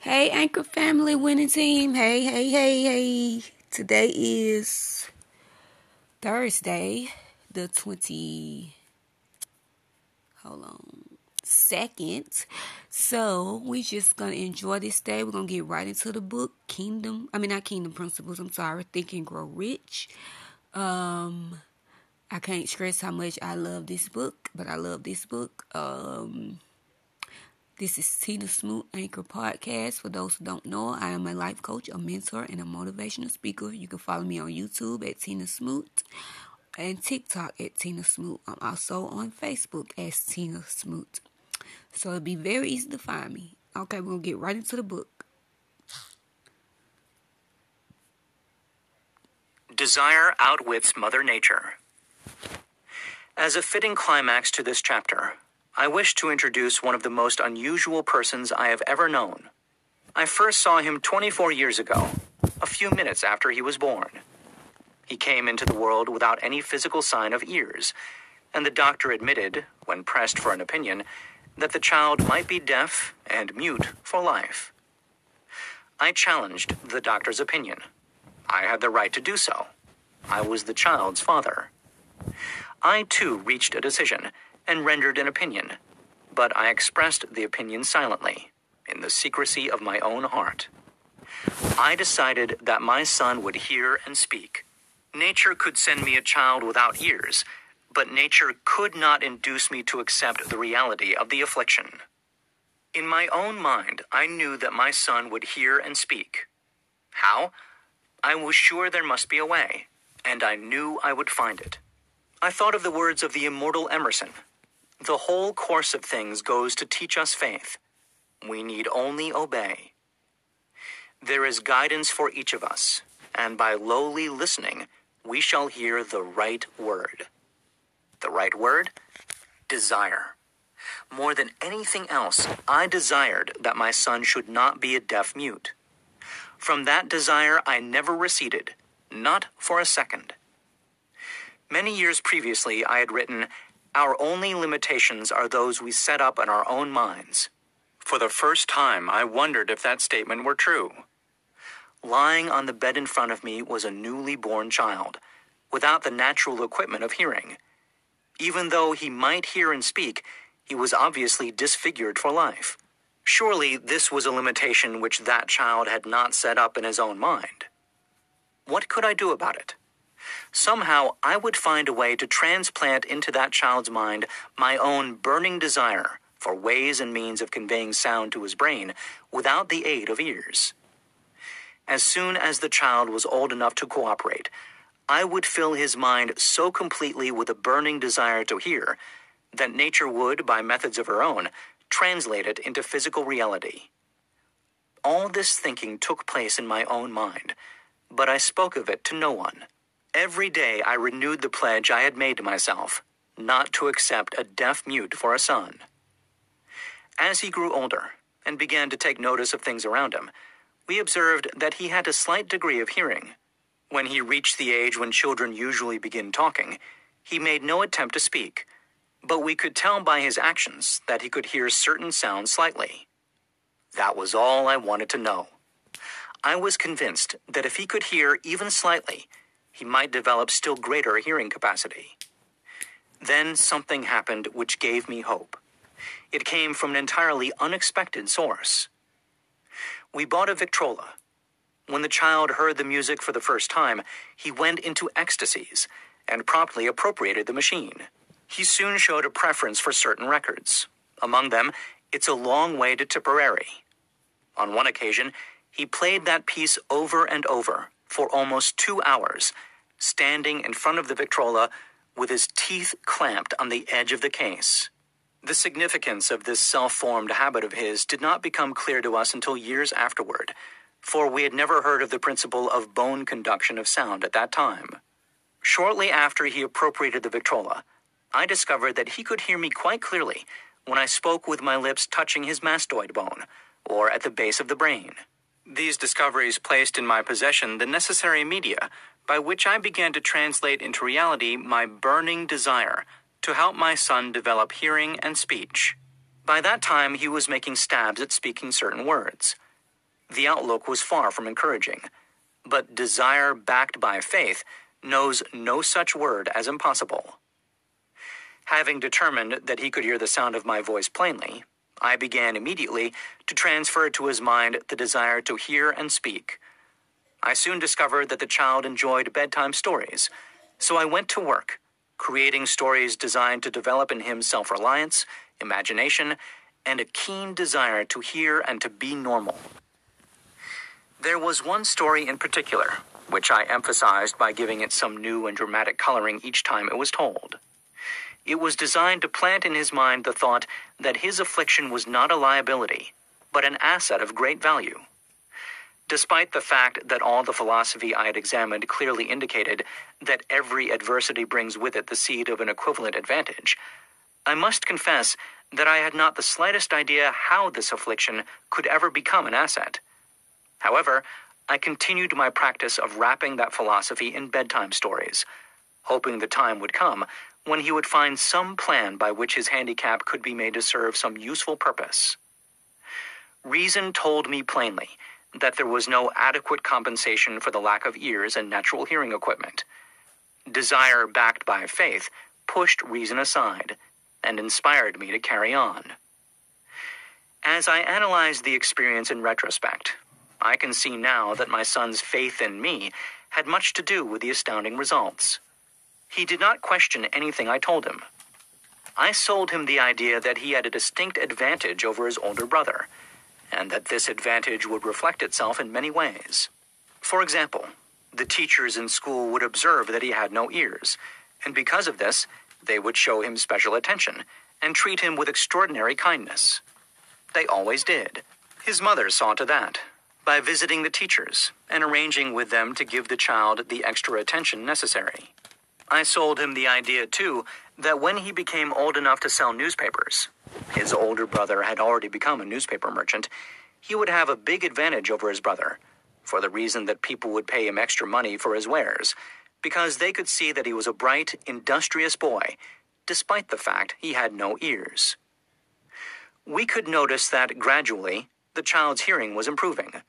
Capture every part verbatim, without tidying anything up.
Hey, Anchor Family Winning Team. Hey, hey, hey, hey. Today is Thursday, the twenty. Hold on. Second. So, we're just going to enjoy this day. We're going to get right into the book. Kingdom. I mean, not Kingdom Principles. I'm sorry. Think and Grow Rich. Um, I can't stress how much I love this book, but I love this book. Um... This is Tina Smoot, Anchor Podcast. For those who don't know, I am a life coach, a mentor, and a motivational speaker. You can follow me on YouTube at Tina Smoot and TikTok at Tina Smoot. I'm also on Facebook as Tina Smoot. So it'll be very easy to find me. Okay, we'll get right into the book. Desire Outwits Mother Nature. As a fitting climax to this chapter, I wish to introduce one of the most unusual persons I have ever known. I first saw him twenty-four years ago, a few minutes after he was born. He came into the world without any physical sign of ears, and the doctor admitted, when pressed for an opinion, that the child might be deaf and mute for life. I challenged the doctor's opinion. I had the right to do so. I was the child's father. I, too, reached a decision and rendered an opinion, but I expressed the opinion silently, in the secrecy of my own heart. I decided that my son would hear and speak. Nature could send me a child without ears, but nature could not induce me to accept the reality of the affliction. In my own mind, I knew that my son would hear and speak. How? I was sure there must be a way, and I knew I would find it. I thought of the words of the immortal Emerson. The whole course of things goes to teach us faith. We need only obey. There is guidance for each of us, and by lowly listening, we shall hear the right word. The right word? Desire. More than anything else, I desired that my son should not be a deaf-mute. From that desire, I never receded, not for a second. Many years previously, I had written, "Our only limitations are those we set up in our own minds." For the first time, I wondered if that statement were true. Lying on the bed in front of me was a newly born child, without the natural equipment of hearing. Even though he might hear and speak, he was obviously disfigured for life. Surely this was a limitation which that child had not set up in his own mind. What could I do about it? Somehow, I would find a way to transplant into that child's mind my own burning desire for ways and means of conveying sound to his brain without the aid of ears. As soon as the child was old enough to cooperate, I would fill his mind so completely with a burning desire to hear that nature would, by methods of her own, translate it into physical reality. All this thinking took place in my own mind, but I spoke of it to no one. Every day I renewed the pledge I had made to myself, not to accept a deaf-mute for a son. As he grew older and began to take notice of things around him, we observed that he had a slight degree of hearing. When he reached the age when children usually begin talking, he made no attempt to speak, but we could tell by his actions that he could hear certain sounds slightly. That was all I wanted to know. I was convinced that if he could hear even slightly, he might develop still greater hearing capacity. Then something happened which gave me hope. It came from an entirely unexpected source. We bought a Victrola. When the child heard the music for the first time, he went into ecstasies and promptly appropriated the machine. He soon showed a preference for certain records. Among them, It's a Long Way to Tipperary. On one occasion, he played that piece over and over for almost two hours, standing in front of the Victrola with his teeth clamped on the edge of the case. The significance of this self-formed habit of his did not become clear to us until years afterward, for we had never heard of the principle of bone conduction of sound at that time. Shortly after he appropriated the Victrola, I discovered that he could hear me quite clearly when I spoke with my lips touching his mastoid bone, or at the base of the brain. These discoveries placed in my possession the necessary media by which I began to translate into reality my burning desire to help my son develop hearing and speech. By that time, he was making stabs at speaking certain words. the outlook was far from encouraging. But desire backed by faith knows no such word as impossible. Having determined that he could hear the sound of my voice plainly, I began immediately to transfer to his mind the desire to hear and speak. I soon discovered that the child enjoyed bedtime stories, so I went to work, creating stories designed to develop in him self-reliance, imagination, and a keen desire to hear and to be normal. There was one story in particular, which I emphasized by giving it some new and dramatic coloring each time it was told. It was designed to plant in his mind the thought that his affliction was not a liability, but an asset of great value. Despite the fact that all the philosophy I had examined clearly indicated that every adversity brings with it the seed of an equivalent advantage, I must confess that I had not the slightest idea how this affliction could ever become an asset. However, I continued my practice of wrapping that philosophy in bedtime stories, hoping the time would come when he would find some plan by which his handicap could be made to serve some useful purpose. Reason told me plainly that there was no adequate compensation for the lack of ears and natural hearing equipment. Desire backed by faith pushed reason aside and inspired me to carry on. As I analyzed the experience in retrospect, I can see now that my son's faith in me had much to do with the astounding results. He did not question anything I told him. I sold him the idea that he had a distinct advantage over his older brother, and that this advantage would reflect itself in many ways. For example, the teachers in school would observe that he had no ears, and because of this, they would show him special attention and treat him with extraordinary kindness. They always did. His mother saw to that, by visiting the teachers and arranging with them to give the child the extra attention necessary. I sold him the idea, too, that when he became old enough to sell newspapers — his older brother had already become a newspaper merchant — he would have a big advantage over his brother, for the reason that people would pay him extra money for his wares, because they could see that he was a bright, industrious boy, despite the fact he had no ears. We could notice that, gradually, the child's hearing was improving.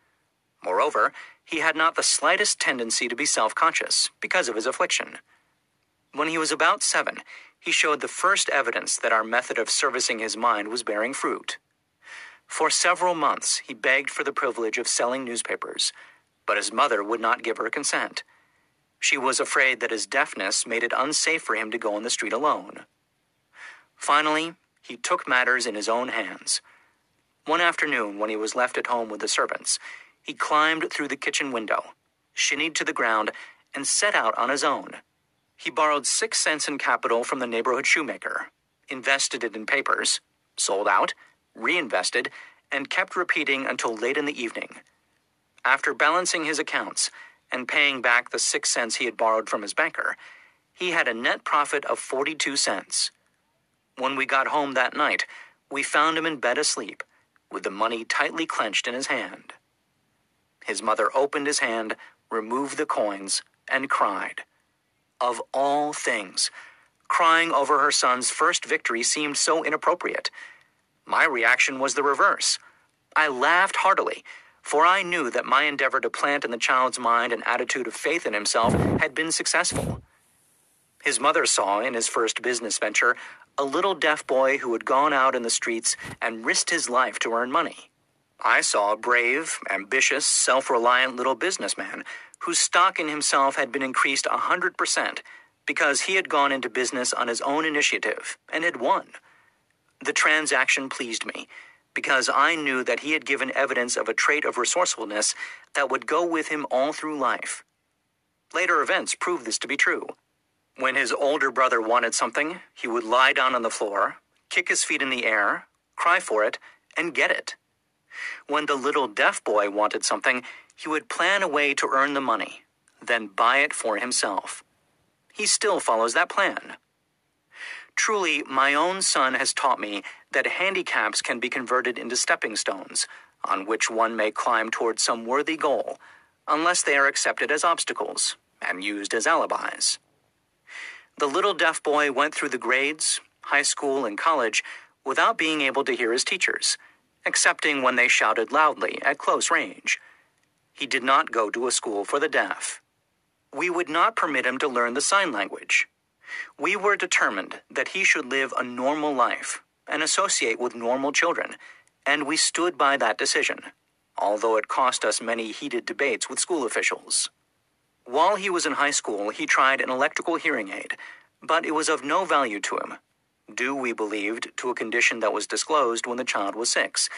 Moreover, he had not the slightest tendency to be self-conscious because of his affliction. When he was about seven, he showed the first evidence that our method of servicing his mind was bearing fruit. For several months, he begged for the privilege of selling newspapers, but his mother would not give her consent. She was afraid that his deafness made it unsafe for him to go on the street alone. Finally, he took matters in his own hands. One afternoon, when he was left at home with the servants, he climbed through the kitchen window, shinnied to the ground, and set out on his own. He borrowed six cents in capital from the neighborhood shoemaker, invested it in papers, sold out, reinvested, and kept repeating until late in the evening. After balancing his accounts and paying back the six cents he had borrowed from his banker, he had a net profit of forty-two cents. When we got home that night, we found him in bed asleep, with the money tightly clenched in his hand. His mother opened his hand, removed the coins, and cried. Of all things, crying over her son's first victory seemed so inappropriate. My reaction was the reverse. I laughed heartily, for I knew that my endeavor to plant in the child's mind an attitude of faith in himself had been successful. His mother saw in his first business venture a little deaf boy who had gone out in the streets and risked his life to earn money. I saw a brave, ambitious, self-reliant little businessman whose stock in himself had been increased a hundred percent because he had gone into business on his own initiative and had won. The transaction pleased me because I knew that he had given evidence of a trait of resourcefulness that would go with him all through life. Later events proved this to be true. When his older brother wanted something, he would lie down on the floor, kick his feet in the air, cry for it, and get it. When the little deaf boy wanted something, he would plan a way to earn the money, then buy it for himself. He still follows that plan. Truly, my own son has taught me that handicaps can be converted into stepping stones, on which one may climb toward some worthy goal, unless they are accepted as obstacles and used as alibis. The little deaf boy went through the grades, high school and college, without being able to hear his teachers, excepting when they shouted loudly at close range. He did not go to a school for the deaf. We would not permit him to learn the sign language. We were determined that he should live a normal life and associate with normal children, and we stood by that decision, although it cost us many heated debates with school officials. While he was in high school, he tried an electrical hearing aid, but it was of no value to him, due, we believed, to a condition that was disclosed when the child was six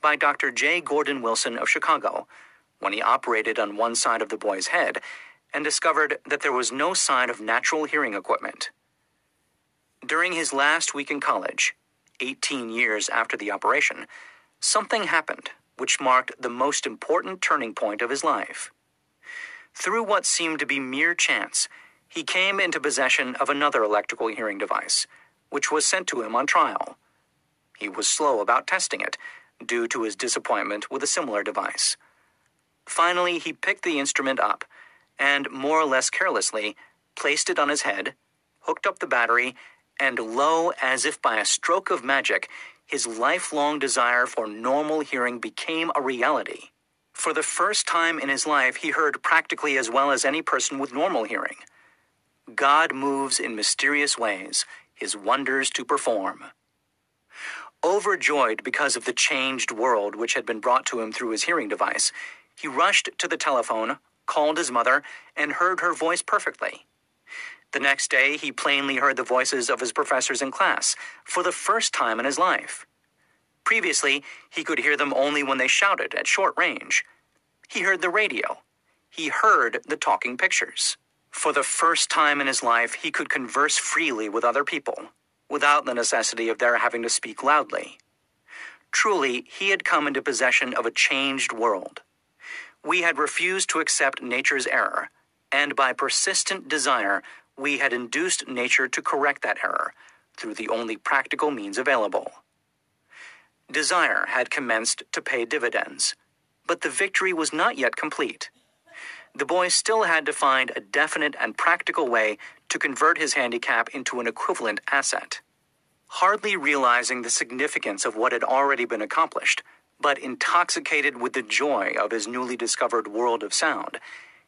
by Doctor J. Gordon Wilson of Chicago, when he operated on one side of the boy's head and discovered that there was no sign of natural hearing equipment. During his last week in college, eighteen years after the operation, something happened which marked the most important turning point of his life. Through what seemed to be mere chance, he came into possession of another electrical hearing device, which was sent to him on trial. He was slow about testing it, due to his disappointment with a similar device. Finally, he picked the instrument up, and more or less carelessly, placed it on his head, hooked up the battery, and lo, as if by a stroke of magic, his lifelong desire for normal hearing became a reality. For the first time in his life, he heard practically as well as any person with normal hearing. God moves in mysterious ways, his wonders to perform. Overjoyed because of the changed world which had been brought to him through his hearing device, he rushed to the telephone, called his mother, and heard her voice perfectly. The next day, he plainly heard the voices of his professors in class, for the first time in his life. Previously, he could hear them only when they shouted at short range. He heard the radio. He heard the talking pictures. For the first time in his life, he could converse freely with other people, without the necessity of their having to speak loudly. Truly, he had come into possession of a changed world. We had refused to accept nature's error, and by persistent desire, we had induced nature to correct that error through the only practical means available. Desire had commenced to pay dividends, but the victory was not yet complete. The boy still had to find a definite and practical way to convert his handicap into an equivalent asset. Hardly realizing the significance of what had already been accomplished, but intoxicated with the joy of his newly discovered world of sound,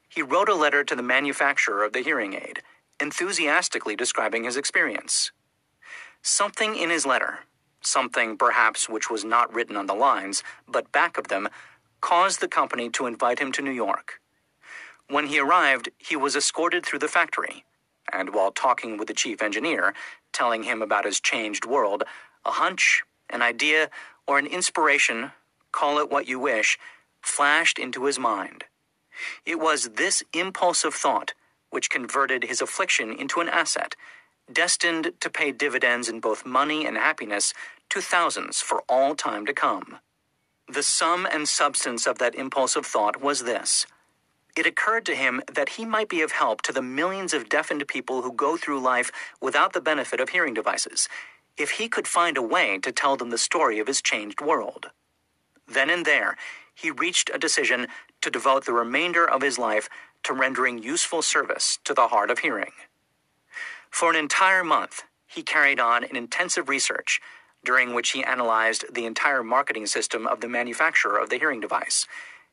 he wrote a letter to the manufacturer of the hearing aid, enthusiastically describing his experience. Something in his letter, something perhaps which was not written on the lines, but back of them, caused the company to invite him to New York. When he arrived, he was escorted through the factory, and while talking with the chief engineer, telling him about his changed world, a hunch, an idea, or an inspiration, call it what you wish, flashed into his mind. It was this impulse of thought which converted his affliction into an asset, destined to pay dividends in both money and happiness to thousands for all time to come. The sum and substance of that impulse of thought was this. It occurred to him that he might be of help to the millions of deafened people who go through life without the benefit of hearing devices, if he could find a way to tell them the story of his changed world. Then and there, he reached a decision to devote the remainder of his life to rendering useful service to the hard of hearing. For an entire month, he carried on an intensive research, during which he analyzed the entire marketing system of the manufacturer of the hearing device,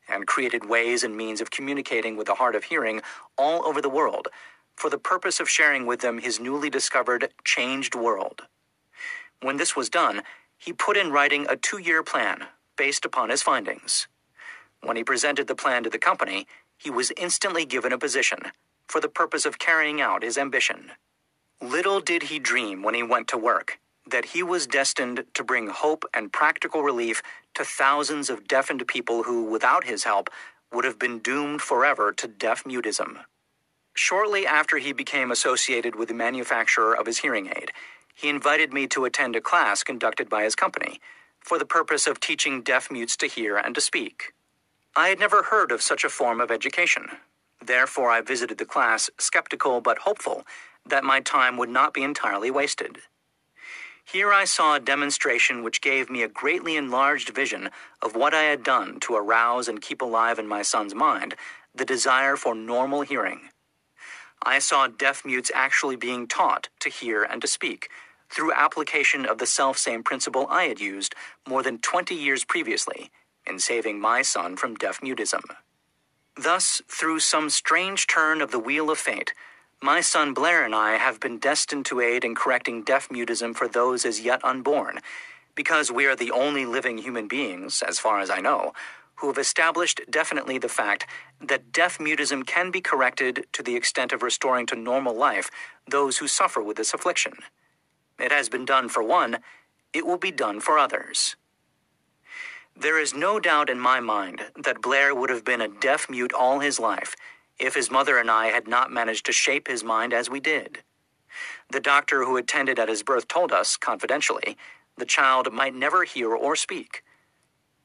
and created ways and means of communicating with the hard of hearing all over the world, for the purpose of sharing with them his newly discovered, changed world. When this was done, he put in writing a two-year plan based upon his findings. When he presented the plan to the company, he was instantly given a position, for the purpose of carrying out his ambition. Little did he dream when he went to work that he was destined to bring hope and practical relief to thousands of deafened people who, without his help, would have been doomed forever to deaf mutism. Shortly after he became associated with the manufacturer of his hearing aid, he invited me to attend a class conducted by his company, for the purpose of teaching deaf mutes to hear and to speak. I had never heard of such a form of education. Therefore, I visited the class, skeptical but hopeful that my time would not be entirely wasted. Here I saw a demonstration which gave me a greatly enlarged vision of what I had done to arouse and keep alive in my son's mind the desire for normal hearing. I saw deaf mutes actually being taught to hear and to speak, through application of the selfsame principle I had used more than twenty years previously in saving my son from deaf-mutism. Thus, through some strange turn of the wheel of fate, my son Blair and I have been destined to aid in correcting deaf-mutism for those as yet unborn, because we are the only living human beings, as far as I know, who have established definitely the fact that deaf-mutism can be corrected to the extent of restoring to normal life those who suffer with this affliction. It has been done for one, it will be done for others. There is no doubt in my mind that Blair would have been a deaf-mute all his life if his mother and I had not managed to shape his mind as we did. The doctor who attended at his birth told us, confidentially, the child might never hear or speak.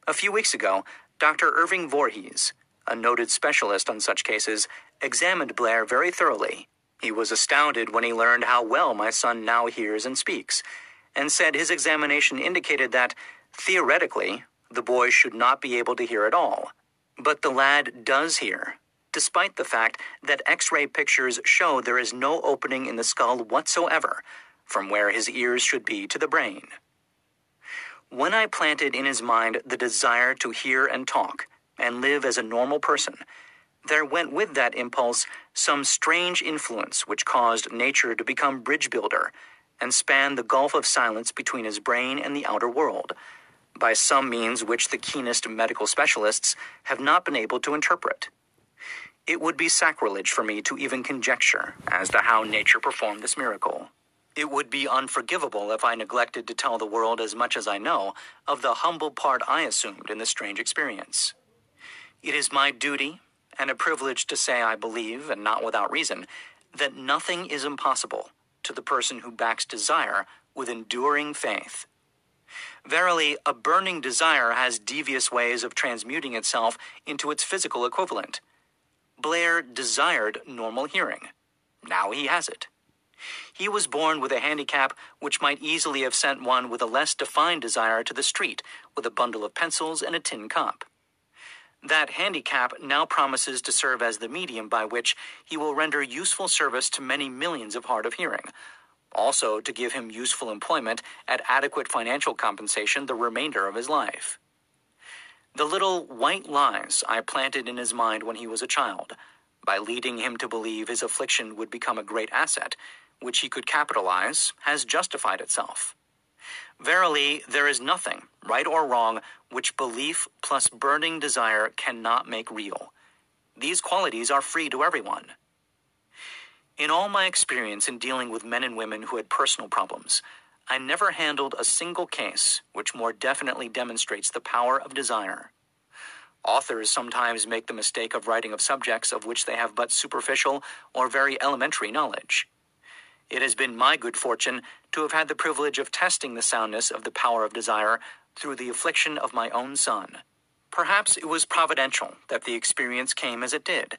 A few weeks ago, Doctor Irving Voorhees, a noted specialist on such cases, examined Blair very thoroughly. He was astounded when he learned how well my son now hears and speaks, and said his examination indicated that, theoretically, the boy should not be able to hear at all. But the lad does hear, despite the fact that X-ray pictures show there is no opening in the skull whatsoever, from where his ears should be to the brain. When I planted in his mind the desire to hear and talk, and live as a normal person, there went with that impulse some strange influence which caused nature to become bridge builder, and span the gulf of silence between his brain and the outer world, by some means which the keenest medical specialists have not been able to interpret. It would be sacrilege for me to even conjecture as to how nature performed this miracle. It would be unforgivable if I neglected to tell the world as much as I know of the humble part I assumed in this strange experience. It is my duty, and a privilege to say I believe, and not without reason, that nothing is impossible to the person who backs desire with enduring faith. Verily, a burning desire has devious ways of transmuting itself into its physical equivalent. Blair desired normal hearing. Now he has it. He was born with a handicap which might easily have sent one with a less defined desire to the street with a bundle of pencils and a tin cup. That handicap now promises to serve as the medium by which he will render useful service to many millions of hard of hearing, also to give him useful employment at adequate financial compensation the remainder of his life. The little white lies I planted in his mind when he was a child, by leading him to believe his affliction would become a great asset, which he could capitalize, has justified itself. Verily, there is nothing, right or wrong, which belief plus burning desire cannot make real. These qualities are free to everyone. In all my experience in dealing with men and women who had personal problems, I never handled a single case which more definitely demonstrates the power of desire. Authors sometimes make the mistake of writing of subjects of which they have but superficial or very elementary knowledge. It has been my good fortune to have had the privilege of testing the soundness of the power of desire through the affliction of my own son. Perhaps it was providential that the experience came as it did,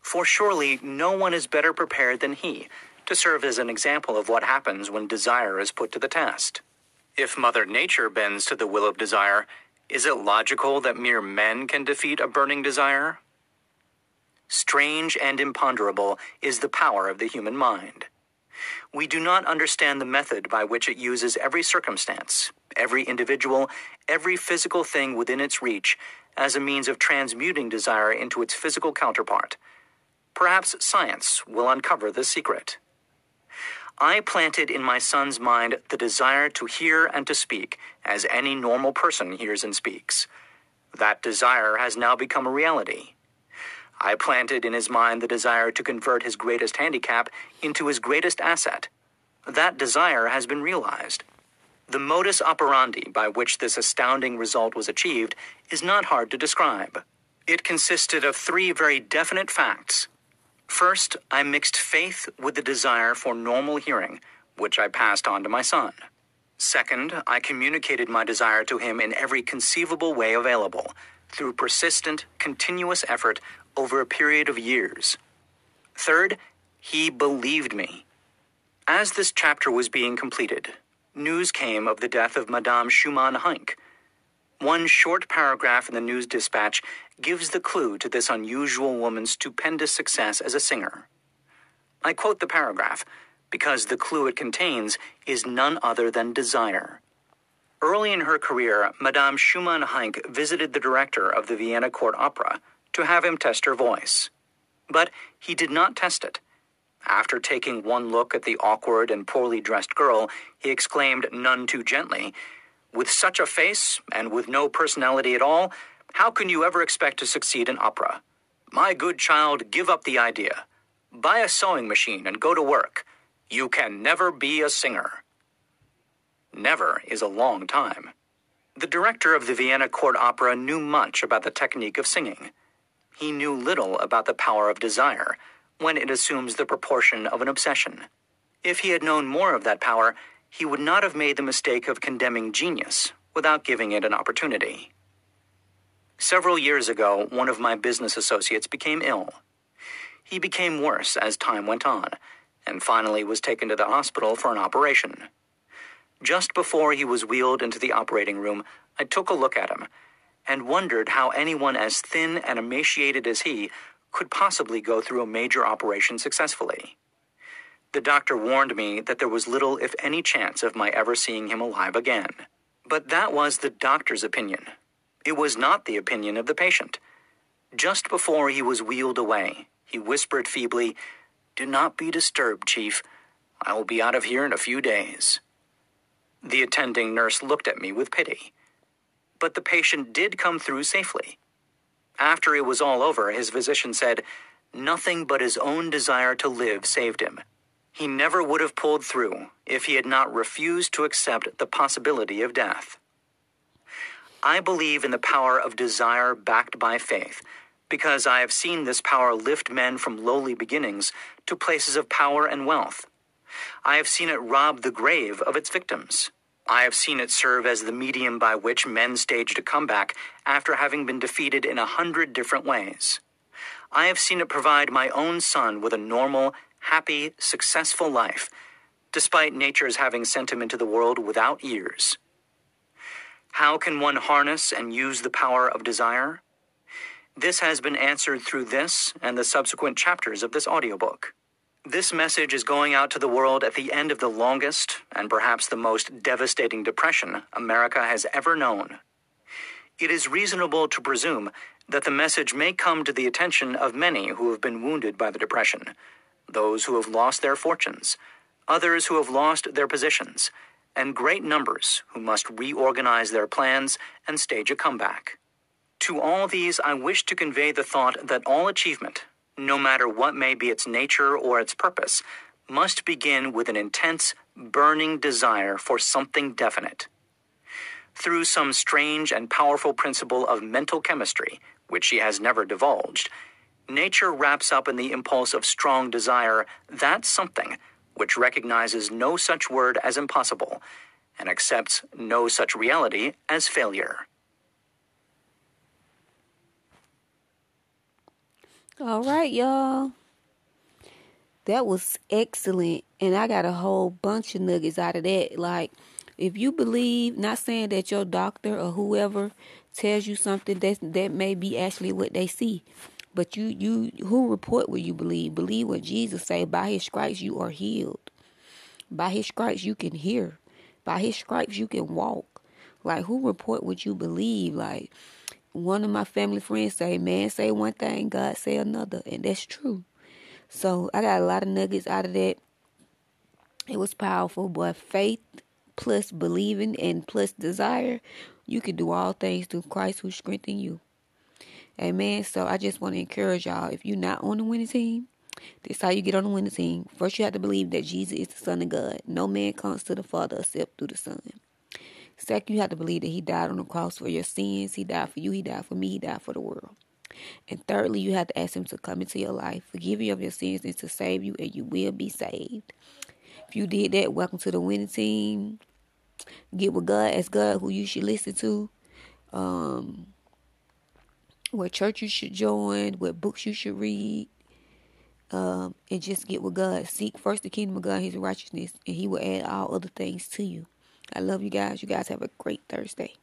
for surely no one is better prepared than he to serve as an example of what happens when desire is put to the test. If Mother Nature bends to the will of desire, is it logical that mere men can defeat a burning desire? Strange and imponderable is the power of the human mind. We do not understand the method by which it uses every circumstance, every individual, every physical thing within its reach, as a means of transmuting desire into its physical counterpart. Perhaps science will uncover the secret. I planted in my son's mind the desire to hear and to speak, as any normal person hears and speaks. That desire has now become a reality. I planted in his mind the desire to convert his greatest handicap into his greatest asset. That desire has been realized. The modus operandi by which this astounding result was achieved is not hard to describe. It consisted of three very definite facts. First, I mixed faith with the desire for normal hearing, which I passed on to my son. Second, I communicated my desire to him in every conceivable way available, through persistent, continuous effort over a period of years. Third, he believed me. As this chapter was being completed, news came of the death of Madame Schumann-Heink. One short paragraph in the news dispatch gives the clue to this unusual woman's stupendous success as a singer. I quote the paragraph, because the clue it contains is none other than desire. Early in her career, Madame Schumann-Heink visited the director of the Vienna Court Opera to have him test her voice. But he did not test it. After taking one look at the awkward and poorly dressed girl, he exclaimed none too gently, "With such a face and with no personality at all, how can you ever expect to succeed in opera? My good child, give up the idea. Buy a sewing machine and go to work. You can never be a singer." Never is a long time. The director of the Vienna Court Opera knew much about the technique of singing. He knew little about the power of desire when it assumes the proportion of an obsession. If he had known more of that power, he would not have made the mistake of condemning genius without giving it an opportunity. Several years ago, one of my business associates became ill. He became worse as time went on, and finally was taken to the hospital for an operation. Just before he was wheeled into the operating room, I took a look at him and wondered how anyone as thin and emaciated as he could possibly go through a major operation successfully. The doctor warned me that there was little, if any, chance of my ever seeing him alive again. But that was the doctor's opinion. It was not the opinion of the patient. Just before he was wheeled away, he whispered feebly, "Do not be disturbed, Chief. I will be out of here in a few days." The attending nurse looked at me with pity. But the patient did come through safely. After it was all over, his physician said, nothing but his own desire to live saved him. He never would have pulled through if he had not refused to accept the possibility of death. I believe in the power of desire backed by faith, because I have seen this power lift men from lowly beginnings to places of power and wealth. I have seen it rob the grave of its victims. I have seen it serve as the medium by which men staged a comeback after having been defeated in a hundred different ways. I have seen it provide my own son with a normal, happy, successful life, despite nature's having sent him into the world without ears. How can one harness and use the power of desire? This has been answered through this and the subsequent chapters of this audiobook. This message is going out to the world at the end of the longest and perhaps the most devastating depression America has ever known. It is reasonable to presume that the message may come to the attention of many who have been wounded by the depression, those who have lost their fortunes, others who have lost their positions, and great numbers who must reorganize their plans and stage a comeback. To all these, I wish to convey the thought that all achievement, no matter what may be its nature or its purpose, must begin with an intense, burning desire for something definite. Through some strange and powerful principle of mental chemistry, which she has never divulged, nature wraps up in the impulse of strong desire that something which recognizes no such word as impossible and accepts no such reality as failure. All right, y'all. That was excellent. And I got a whole bunch of nuggets out of that. Like, if you believe, not saying that your doctor or whoever tells you something, that that may be actually what they see. But you, you, who report what you believe? Believe what Jesus say. By his stripes, you are healed. By his stripes, you can hear. By his stripes, you can walk. Like, who report what you believe? Like, one of my family friends say, man, say one thing, God say another. And that's true. So I got a lot of nuggets out of that. It was powerful. But faith plus believing and plus desire, you can do all things through Christ who strengthens you. Amen. So I just want to encourage y'all, if you're not on the winning team, this is how you get on the winning team. First, you have to believe that Jesus is the Son of God. No man comes to the Father except through the Son. Second, you have to believe that he died on the cross for your sins. He died for you. He died for me. He died for the world. And thirdly, you have to ask him to come into your life, forgive you of your sins, and to save you, and you will be saved. If you did that, welcome to the winning team. Get with God. Ask God who you should listen to, um, what church you should join, what books you should read, um, and just get with God. Seek first the kingdom of God, his righteousness, and he will add all other things to you. I love you guys. You guys have a great Thursday.